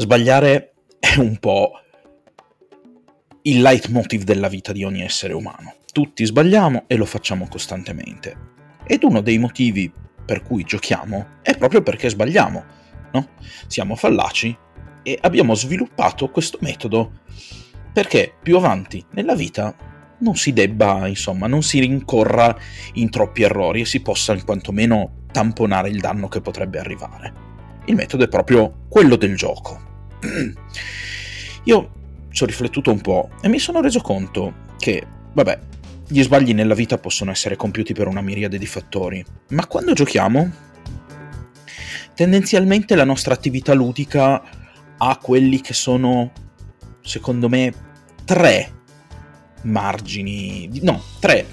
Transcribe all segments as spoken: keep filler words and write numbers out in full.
Sbagliare è un po' il leitmotiv della vita di ogni essere umano. Tutti sbagliamo e lo facciamo costantemente. Ed uno dei motivi per cui giochiamo è proprio perché sbagliamo, no? Siamo fallaci e abbiamo sviluppato questo metodo perché più avanti nella vita non si debba, insomma, non si rincorra in troppi errori e si possa quantomeno tamponare il danno che potrebbe arrivare. Il metodo è proprio quello del gioco. Io ci ho riflettuto un po' e mi sono reso conto che, vabbè, gli sbagli nella vita possono essere compiuti per una miriade di fattori, ma quando giochiamo, tendenzialmente la nostra attività ludica ha quelli che sono, secondo me, tre margini, no, tre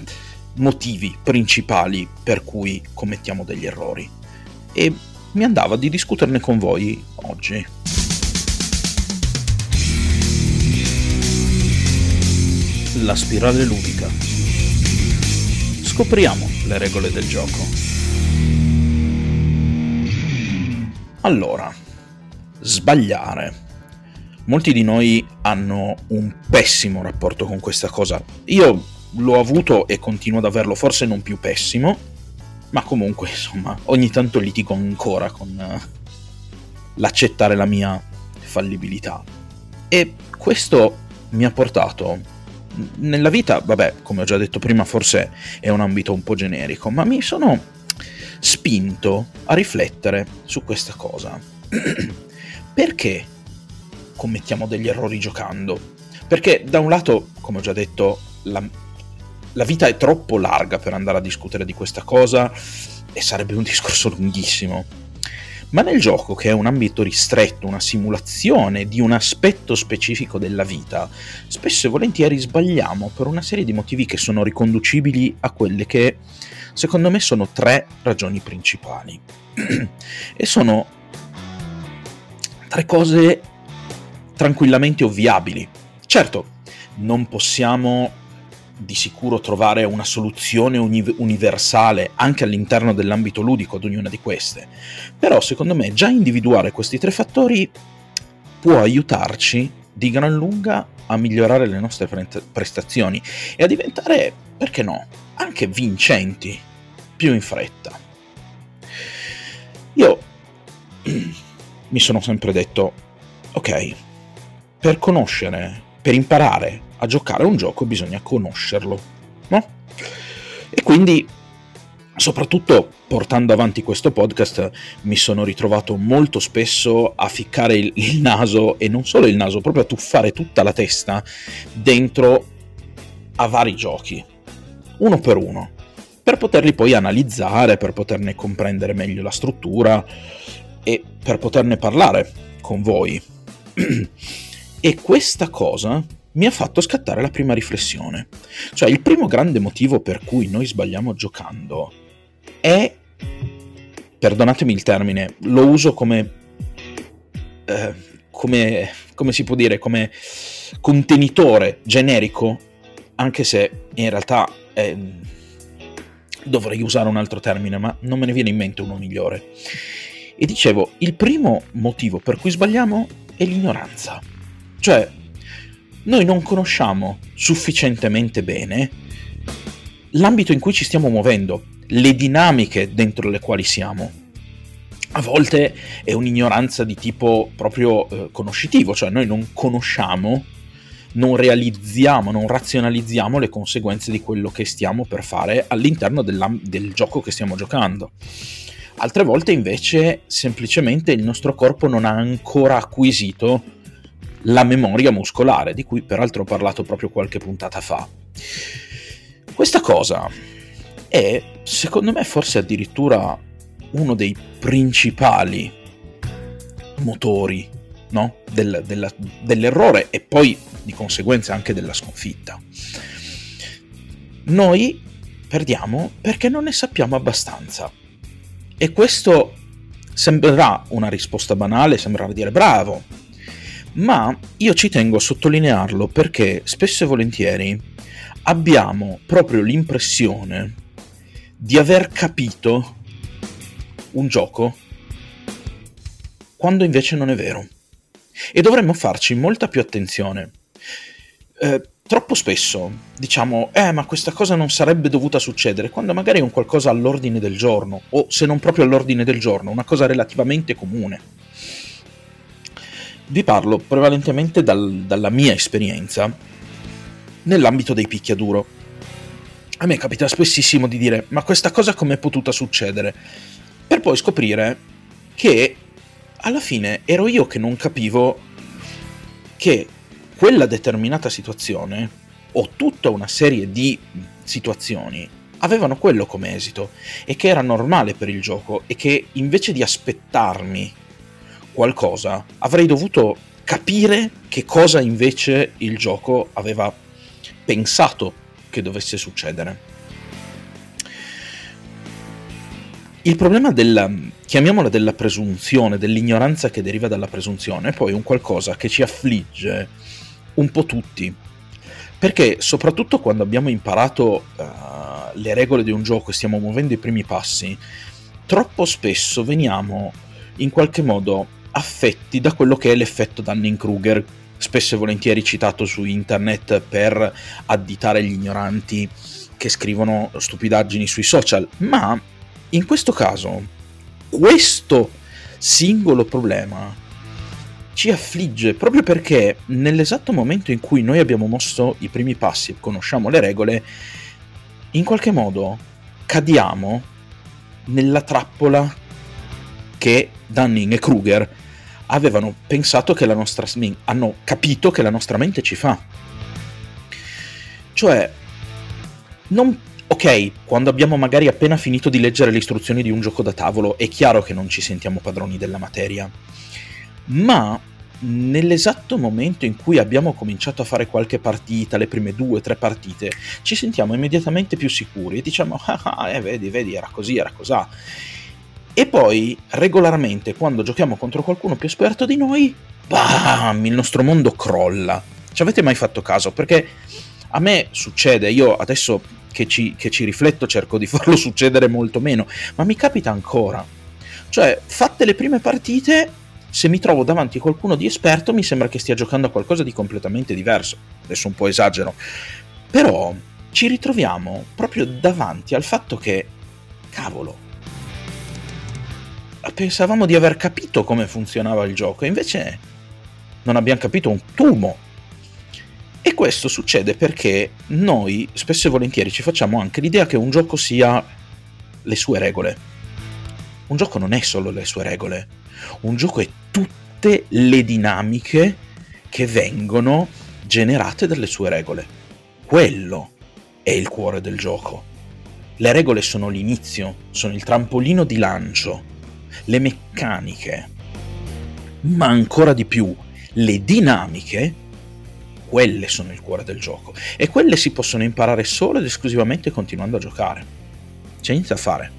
motivi principali per cui commettiamo degli errori. E mi andava di discuterne con voi oggi. La spirale ludica. Scopriamo le regole del gioco. Allora, sbagliare. Molti di noi hanno un pessimo rapporto con questa cosa. Io l'ho avuto e continuo ad averlo, forse non più pessimo, ma comunque, insomma, ogni tanto litigo ancora con uh, l'accettare la mia fallibilità. E questo mi ha portato nella vita, vabbè, come ho già detto prima, forse è un ambito un po' generico, ma mi sono spinto a riflettere su questa cosa. Perché commettiamo degli errori giocando? Perché da un lato, come ho già detto, la La vita è troppo larga per andare a discutere di questa cosa e sarebbe un discorso lunghissimo. Ma nel gioco, che è un ambito ristretto, una simulazione di un aspetto specifico della vita, spesso e volentieri sbagliamo per una serie di motivi che sono riconducibili a quelle che, secondo me, sono tre ragioni principali. E sono tre cose tranquillamente ovviabili. Certo, non possiamo di sicuro trovare una soluzione uni- universale anche all'interno dell'ambito ludico ad ognuna di queste, però secondo me già individuare questi tre fattori può aiutarci di gran lunga a migliorare le nostre pre- prestazioni e a diventare, perché no, anche vincenti più in fretta. Io mi sono sempre detto, ok, per conoscere, per imparare a giocare un gioco bisogna conoscerlo, no? E quindi, soprattutto portando avanti questo podcast, mi sono ritrovato molto spesso a ficcare il, il naso, e non solo il naso, proprio a tuffare tutta la testa dentro a vari giochi, uno per uno, per poterli poi analizzare, per poterne comprendere meglio la struttura e per poterne parlare con voi. E questa cosa mi ha fatto scattare la prima riflessione. Cioè, il primo grande motivo per cui noi sbagliamo giocando è, perdonatemi il termine, lo uso come, eh, come, come si può dire, come contenitore generico, anche se in realtà eh, dovrei usare un altro termine, ma non me ne viene in mente uno migliore. E dicevo, il primo motivo per cui sbagliamo è l'ignoranza. Cioè, noi non conosciamo sufficientemente bene l'ambito in cui ci stiamo muovendo, le dinamiche dentro le quali siamo. A volte è un'ignoranza di tipo proprio eh, conoscitivo, cioè noi non conosciamo, non realizziamo, non razionalizziamo le conseguenze di quello che stiamo per fare all'interno del gioco che stiamo giocando. Altre volte invece semplicemente il nostro corpo non ha ancora acquisito la memoria muscolare, di cui peraltro ho parlato proprio qualche puntata fa. Questa cosa è, secondo me, forse addirittura uno dei principali motori, no? Del, della, dell'errore e poi di conseguenza anche della sconfitta. Noi perdiamo perché non ne sappiamo abbastanza. E questo sembrerà una risposta banale, sembrerà dire bravo, ma io ci tengo a sottolinearlo perché spesso e volentieri abbiamo proprio l'impressione di aver capito un gioco quando invece non è vero. e dovremmo farci molta più attenzione. Eh, troppo spesso diciamo eh ma questa cosa non sarebbe dovuta succedere, quando magari è un qualcosa all'ordine del giorno, o se non proprio all'ordine del giorno, una cosa relativamente comune. Vi parlo prevalentemente dal, dalla mia esperienza nell'ambito dei picchiaduro. A me capita spessissimo di dire ma questa cosa com'è potuta succedere, per poi scoprire che alla fine ero io che non capivo che quella determinata situazione, o tutta una serie di situazioni, avevano quello come esito, e che era normale per il gioco, e che invece di aspettarmi qualcosa avrei dovuto capire che cosa invece il gioco aveva pensato che dovesse succedere. Il problema della, chiamiamola della presunzione, dell'ignoranza che deriva dalla presunzione, è poi un qualcosa che ci affligge un po' tutti, perché soprattutto quando abbiamo imparato uh, le regole di un gioco e stiamo muovendo i primi passi, troppo spesso veniamo in qualche modo affetti da quello che è l'effetto Dunning-Kruger, spesso e volentieri citato su internet per additare gli ignoranti che scrivono stupidaggini sui social. Ma in questo caso questo singolo problema ci affligge proprio perché nell'esatto momento in cui noi abbiamo mosso i primi passi e conosciamo le regole, in qualche modo cadiamo nella trappola che Dunning e Kruger avevano pensato che la nostra hanno capito che la nostra mente ci fa. Cioè, non ok, quando abbiamo magari appena finito di leggere le istruzioni di un gioco da tavolo, è chiaro che non ci sentiamo padroni della materia. Ma nell'esatto momento in cui abbiamo cominciato a fare qualche partita, le prime due o tre partite, ci sentiamo immediatamente più sicuri e diciamo ah, ah eh, vedi, vedi, era così, era cosà. E poi regolarmente quando giochiamo contro qualcuno più esperto di noi, bam, il nostro mondo crolla. Ci avete mai fatto caso? Perché a me succede, io adesso che ci, che ci rifletto cerco di farlo succedere molto meno, ma mi capita ancora. Cioè, fatte le prime partite, se mi trovo davanti a qualcuno di esperto mi sembra che stia giocando a qualcosa di completamente diverso. Adesso un po' esagero, però ci ritroviamo proprio davanti al fatto che cavolo, pensavamo di aver capito come funzionava il gioco e invece non abbiamo capito un tubo. E questo succede perché noi spesso e volentieri ci facciamo anche l'idea che un gioco sia le sue regole. Un gioco non è solo le sue regole, un gioco è tutte le dinamiche che vengono generate dalle sue regole. Quello è il cuore del gioco. Le regole sono l'inizio, sono il trampolino di lancio, le meccaniche, ma ancora di più le dinamiche, quelle sono il cuore del gioco e quelle si possono imparare solo ed esclusivamente continuando a giocare. C'è niente da fare.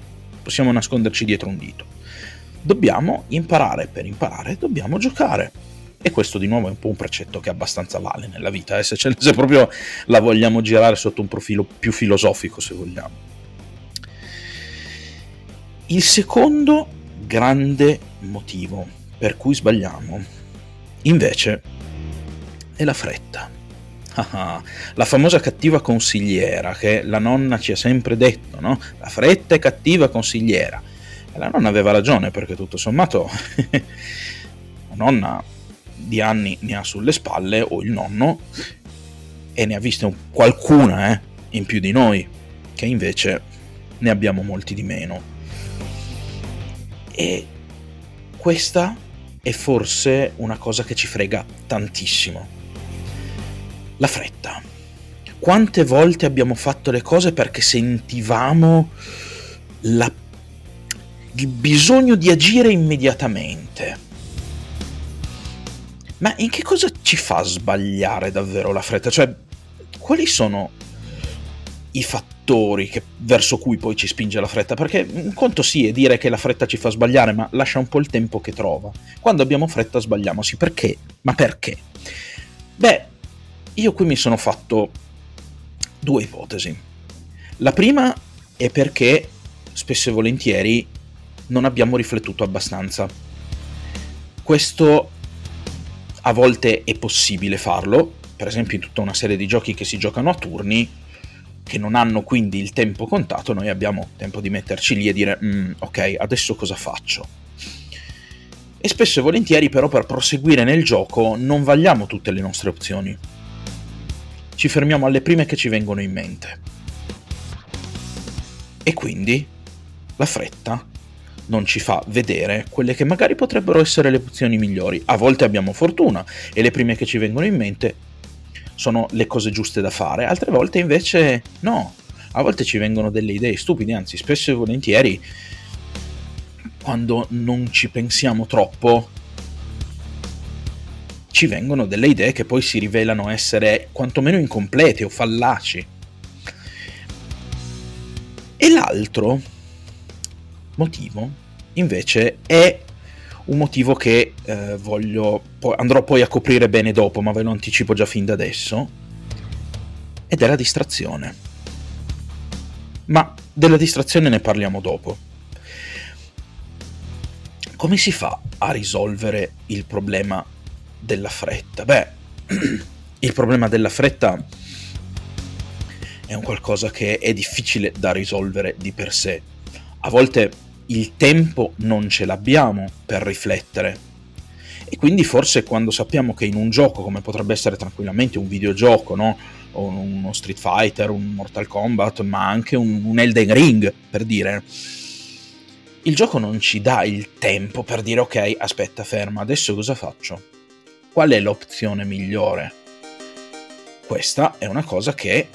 Possiamo nasconderci dietro un dito. Dobbiamo imparare, per imparare dobbiamo giocare. E questo di nuovo è un po' un precetto che abbastanza vale nella vita, eh? se, ce, se proprio la vogliamo girare sotto un profilo più filosofico, se vogliamo. Il secondo grande motivo per cui sbagliamo, invece, è la fretta. Ah, la famosa cattiva consigliera che la nonna ci ha sempre detto, no? La fretta è cattiva consigliera. E la nonna aveva ragione, perché tutto sommato la nonna di anni ne ha sulle spalle, o il nonno, e ne ha viste qualcuna eh, in più di noi, che invece ne abbiamo molti di meno. E questa è forse una cosa che ci frega tantissimo. La fretta. Quante volte abbiamo fatto le cose perché sentivamo la... il bisogno di agire immediatamente? Ma in che cosa ci fa sbagliare davvero la fretta? Cioè, quali sono i fattori che... verso cui poi ci spinge la fretta? Perché un conto sì è dire che la fretta ci fa sbagliare, ma lascia un po' il tempo che trova. Quando abbiamo fretta sbagliamo, sì, perché? Ma perché? Beh, io qui mi sono fatto due ipotesi. La prima è perché spesso e volentieri non abbiamo riflettuto abbastanza. Questo a volte è possibile farlo, per esempio in tutta una serie di giochi che si giocano a turni, che non hanno quindi il tempo contato, noi abbiamo tempo di metterci lì e dire mm, ok, adesso cosa faccio? E spesso e volentieri però per proseguire nel gioco non vagliamo tutte le nostre opzioni, ci fermiamo alle prime che ci vengono in mente. E quindi la fretta non ci fa vedere quelle che magari potrebbero essere le opzioni migliori. A volte abbiamo fortuna e le prime che ci vengono in mente sono le cose giuste da fare, altre volte invece no, a volte ci vengono delle idee stupide, anzi spesso e volentieri quando non ci pensiamo troppo ci vengono delle idee che poi si rivelano essere quantomeno incomplete o fallaci. E l'altro motivo invece è un motivo che eh, voglio po- andrò poi a coprire bene dopo, ma ve lo anticipo già fin da adesso, ed è la distrazione. Ma della distrazione ne parliamo dopo. Come si fa a risolvere il problema della fretta? Beh, il problema della fretta è un qualcosa che è difficile da risolvere di per sé. A volte il tempo non ce l'abbiamo per riflettere e quindi forse quando sappiamo che in un gioco, come potrebbe essere tranquillamente un videogioco, no? O uno Street Fighter, un Mortal Kombat, ma anche un, un Elden Ring, per dire, il gioco non ci dà il tempo per dire ok, aspetta, ferma, adesso cosa faccio? Qual è l'opzione migliore? Questa è una cosa che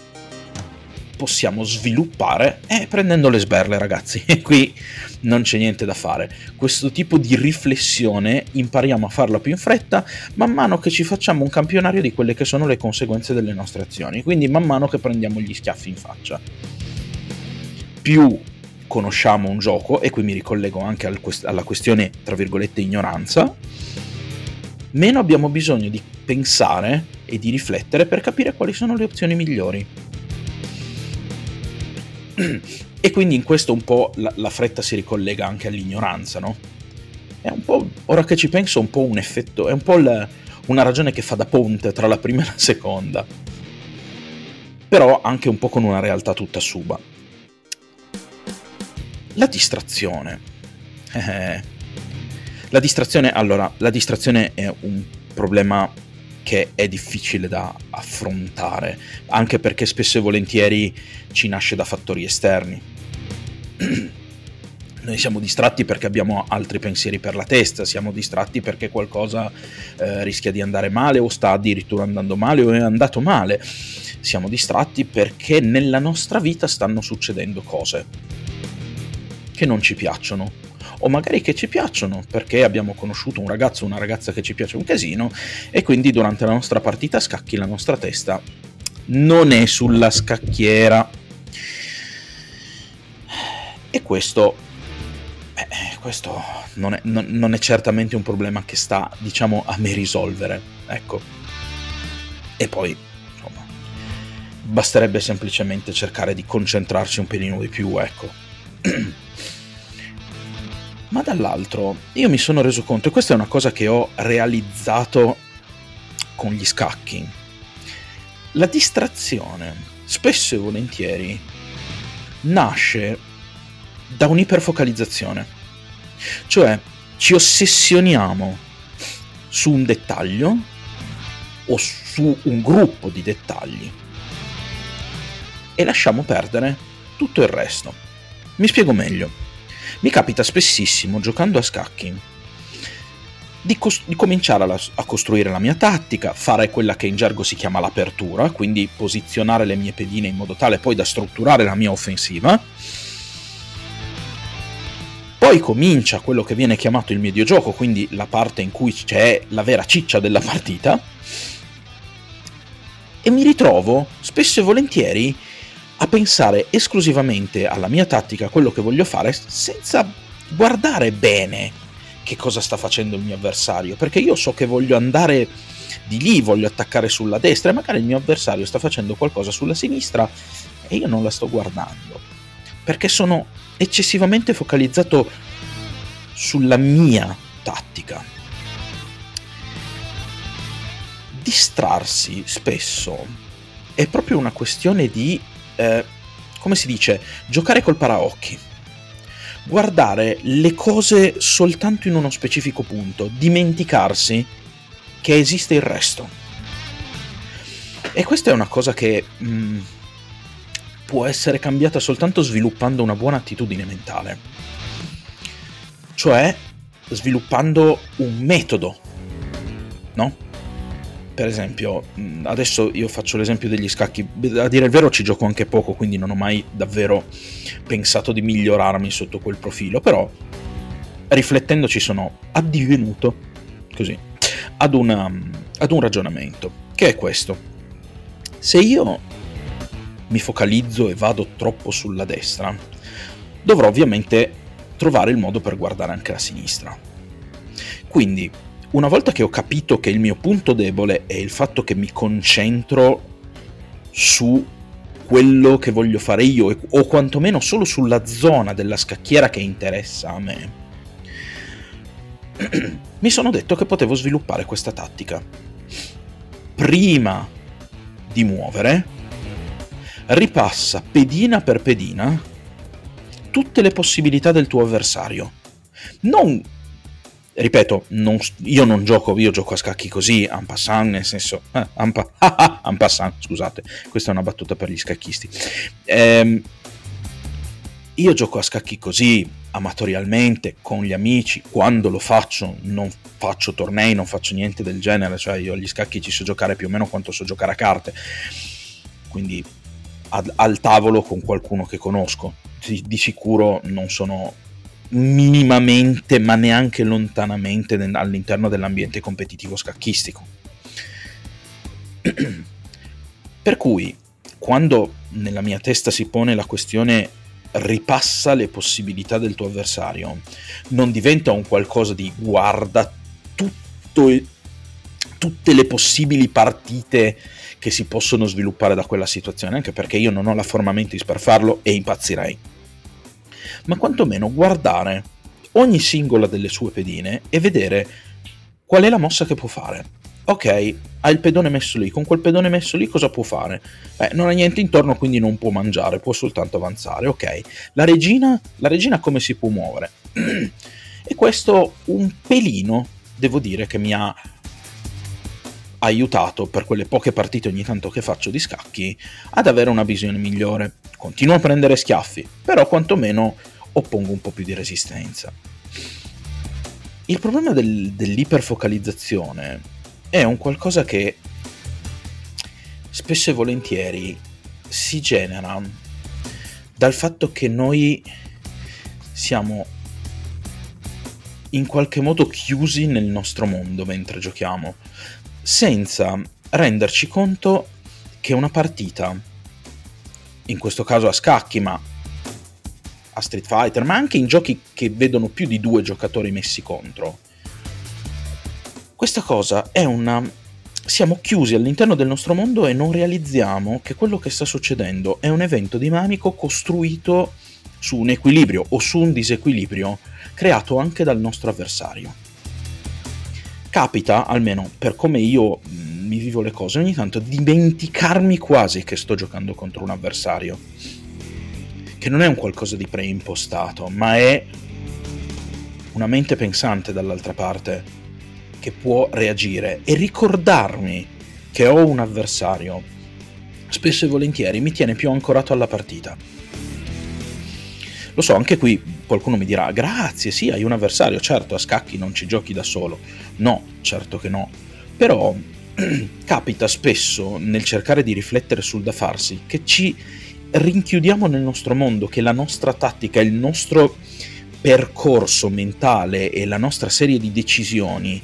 possiamo sviluppare eh, prendendo le sberle, ragazzi. Qui non c'è niente da fare. Questo tipo di riflessione impariamo a farla più in fretta man mano che ci facciamo un campionario di quelle che sono le conseguenze delle nostre azioni, quindi man mano che prendiamo gli schiaffi in faccia. Più conosciamo un gioco, e qui mi ricollego anche al quest- alla questione tra virgolette ignoranza, meno abbiamo bisogno di pensare e di riflettere per capire quali sono le opzioni migliori. E quindi in questo un po' la, la fretta si ricollega anche all'ignoranza, no? È un po', ora che ci penso, un po' un effetto, è un po' la, una ragione che fa da ponte tra la prima e la seconda, però anche un po' con una realtà tutta suba. La distrazione. Eh, la distrazione, allora, la distrazione è un problema che è difficile da affrontare, anche perché spesso e volentieri ci nasce da fattori esterni. Noi siamo distratti perché abbiamo altri pensieri per la testa, siamo distratti perché qualcosa eh, rischia di andare male o sta addirittura andando male o è andato male, siamo distratti perché nella nostra vita stanno succedendo cose che non ci piacciono, o magari che ci piacciono perché abbiamo conosciuto un ragazzo o una ragazza che ci piace un casino e quindi durante la nostra partita a scacchi la nostra testa non è sulla scacchiera. E questo beh, questo non è, non, non è certamente un problema che sta, diciamo, a me risolvere, ecco. E poi insomma basterebbe semplicemente cercare di concentrarci un pelino di più, ecco. Ma dall'altro io mi sono reso conto, e questa è una cosa che ho realizzato con gli scacchi, la distrazione spesso e volentieri nasce da un'iperfocalizzazione, cioè ci ossessioniamo su un dettaglio o su un gruppo di dettagli e lasciamo perdere tutto il resto. Mi spiego meglio. Mi capita spessissimo, giocando a scacchi, di, cos- di cominciare a, la- a costruire la mia tattica, fare quella che in gergo si chiama l'apertura, quindi posizionare le mie pedine in modo tale poi da strutturare la mia offensiva. Poi comincia quello che viene chiamato il mediogioco, quindi la parte in cui c'è la vera ciccia della partita, e mi ritrovo spesso e volentieri a pensare esclusivamente alla mia tattica, a quello che voglio fare, senza guardare bene che cosa sta facendo il mio avversario, perché io so che voglio andare di lì, voglio attaccare sulla destra e magari il mio avversario sta facendo qualcosa sulla sinistra e io non la sto guardando, perché sono eccessivamente focalizzato sulla mia tattica. distrarsi spesso è proprio una questione di, eh, come si dice, giocare col paraocchi. Guardare le cose soltanto in uno specifico punto, dimenticarsi che esiste il resto. E questa è una cosa che mh, può essere cambiata soltanto sviluppando una buona attitudine mentale. Cioè, sviluppando un metodo, no? Per esempio, adesso io faccio l'esempio degli scacchi, a dire il vero ci gioco anche poco, quindi non ho mai davvero pensato di migliorarmi sotto quel profilo, però riflettendoci sono addivenuto, così, ad, una, ad un ragionamento, che è questo. Se io mi focalizzo e vado troppo sulla destra, dovrò ovviamente trovare il modo per guardare anche la sinistra. Quindi, una volta che ho capito che il mio punto debole è il fatto che mi concentro su quello che voglio fare io, o quantomeno solo sulla zona della scacchiera che interessa a me, mi sono detto che potevo sviluppare questa tattica. Prima di muovere, ripassa pedina per pedina tutte le possibilità del tuo avversario. Non... Ripeto, non, io non gioco, io gioco a scacchi così, en passant, nel senso, eh, en, pa- en passant, scusate, questa è una battuta per gli scacchisti. Ehm, io gioco a scacchi così, amatorialmente, con gli amici, quando lo faccio non faccio tornei, non faccio niente del genere, cioè io agli scacchi ci so giocare più o meno quanto so giocare a carte, quindi ad, al tavolo con qualcuno che conosco, di, di sicuro non sono... minimamente, ma neanche lontanamente all'interno dell'ambiente competitivo scacchistico. Per cui, quando nella mia testa si pone la questione ripassa le possibilità del tuo avversario, non diventa un qualcosa di guarda tutto e, tutte le possibili partite che si possono sviluppare da quella situazione, anche perché io non ho la forma mentis per farlo e impazzirei. Ma quantomeno guardare ogni singola delle sue pedine e vedere qual è la mossa che può fare. Ok, ha il pedone messo lì, con quel pedone messo lì cosa può fare? Beh, non ha niente intorno, quindi non può mangiare, può soltanto avanzare. Ok, la regina, la regina come si può muovere? E questo un pelino, devo dire, che mi ha aiutato per quelle poche partite ogni tanto che faccio di scacchi ad avere una visione migliore. Continuo a prendere schiaffi, però quantomeno oppongo un po' più di resistenza. Il problema del, dell'iperfocalizzazione è un qualcosa che spesso e volentieri si genera dal fatto che noi siamo in qualche modo chiusi nel nostro mondo mentre giochiamo, senza renderci conto che una partita, in questo caso a scacchi, ma a Street Fighter, ma anche in giochi che vedono più di due giocatori messi contro, questa cosa è una... siamo chiusi all'interno del nostro mondo e non realizziamo che quello che sta succedendo è un evento dinamico costruito su un equilibrio o su un disequilibrio creato anche dal nostro avversario. Capita, almeno per come io mi vivo le cose, ogni tanto dimenticarmi quasi che sto giocando contro un avversario, che non è un qualcosa di preimpostato, ma è una mente pensante dall'altra parte che può reagire, e ricordarmi che ho un avversario spesso e volentieri mi tiene più ancorato alla partita. Lo so, anche qui qualcuno mi dirà: grazie, sì, hai un avversario, certo, a scacchi non ci giochi da solo. No, certo che no. Però capita spesso, nel cercare di riflettere sul da farsi, che ci rinchiudiamo nel nostro mondo, che la nostra tattica, il nostro percorso mentale e la nostra serie di decisioni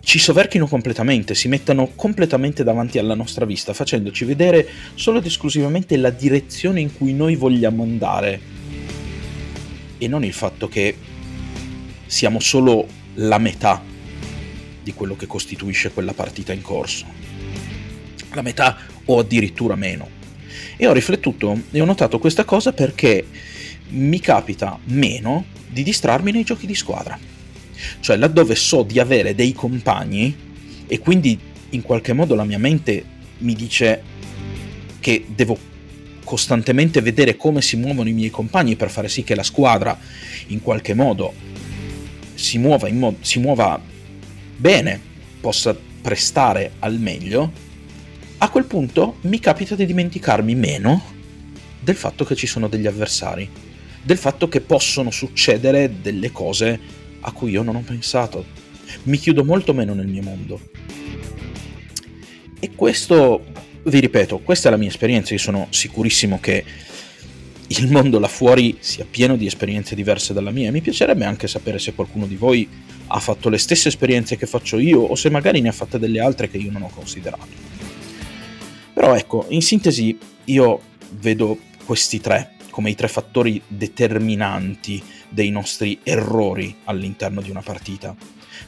ci soverchino completamente, si mettano completamente davanti alla nostra vista, facendoci vedere solo ed esclusivamente la direzione in cui noi vogliamo andare, e non il fatto che siamo solo la metà di quello che costituisce quella partita in corso, la metà o addirittura meno. E ho riflettuto e ho notato questa cosa perché mi capita meno di distrarmi nei giochi di squadra. Cioè, laddove so di avere dei compagni e quindi in qualche modo la mia mente mi dice che devo costantemente vedere come si muovono i miei compagni per fare sì che la squadra in qualche modo si muova, in mo- si muova bene, possa prestare al meglio. A quel punto mi capita di dimenticarmi meno del fatto che ci sono degli avversari, del fatto che possono succedere delle cose a cui io non ho pensato. Mi chiudo molto meno nel mio mondo. E questo, vi ripeto, questa è la mia esperienza. Io sono sicurissimo che il mondo là fuori sia pieno di esperienze diverse dalla mia. Mi piacerebbe anche sapere se qualcuno di voi ha fatto le stesse esperienze che faccio io, o se magari ne ha fatte delle altre che io non ho considerato. Però ecco, in sintesi io vedo questi tre come i tre fattori determinanti dei nostri errori all'interno di una partita.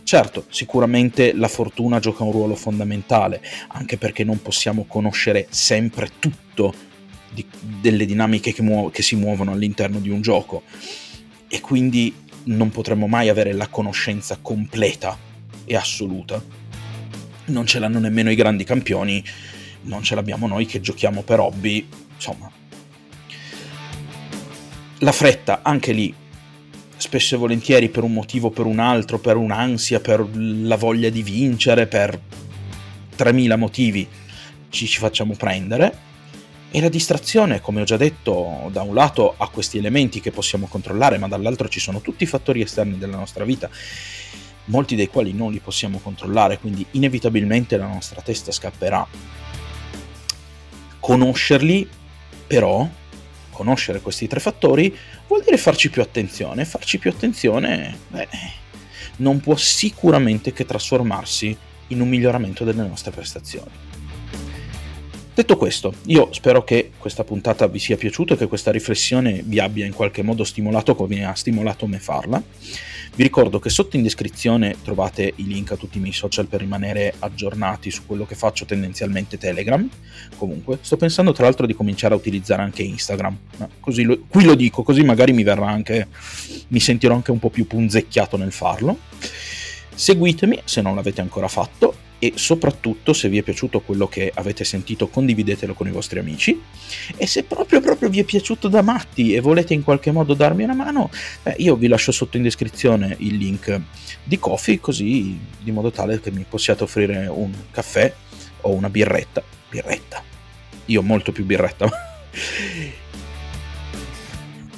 Certo, sicuramente la fortuna gioca un ruolo fondamentale, anche perché non possiamo conoscere sempre tutto di, delle dinamiche che, muo- che si muovono all'interno di un gioco, e quindi non potremo mai avere la conoscenza completa e assoluta. Non ce l'hanno nemmeno i grandi campioni, non ce l'abbiamo noi che giochiamo per hobby, insomma. La fretta, anche lì, spesso e volentieri per un motivo, per un altro, per un'ansia, per la voglia di vincere, per tremila motivi ci, ci facciamo prendere. E la distrazione, come ho già detto, da un lato ha questi elementi che possiamo controllare, ma dall'altro ci sono tutti i fattori esterni della nostra vita, molti dei quali non li possiamo controllare, quindi inevitabilmente la nostra testa scapperà. Conoscerli, però, conoscere questi tre fattori vuol dire farci più attenzione. Farci più attenzione beh, non può sicuramente che trasformarsi in un miglioramento delle nostre prestazioni. Detto questo, io spero che questa puntata vi sia piaciuta e che questa riflessione vi abbia in qualche modo stimolato come ha stimolato me farla. Vi ricordo che sotto in descrizione trovate i link a tutti i miei social per rimanere aggiornati su quello che faccio, tendenzialmente Telegram. Comunque, sto pensando tra l'altro di cominciare a utilizzare anche Instagram. Ma così lo, qui lo dico, così magari mi verrà anche, mi sentirò anche un po' più punzecchiato nel farlo. Seguitemi se non l'avete ancora fatto. E soprattutto, se vi è piaciuto quello che avete sentito, condividetelo con i vostri amici, e se proprio proprio vi è piaciuto da matti e volete in qualche modo darmi una mano, beh, io vi lascio sotto in descrizione il link di ko-fi, così di modo tale che mi possiate offrire un caffè o una birretta birretta, io molto più birretta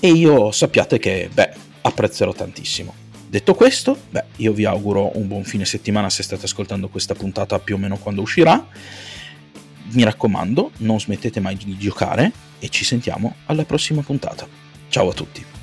e io sappiate che beh, apprezzerò tantissimo. Detto questo, beh, io vi auguro un buon fine settimana se state ascoltando questa puntata più o meno quando uscirà. Mi raccomando, non smettete mai di giocare e ci sentiamo alla prossima puntata. Ciao a tutti!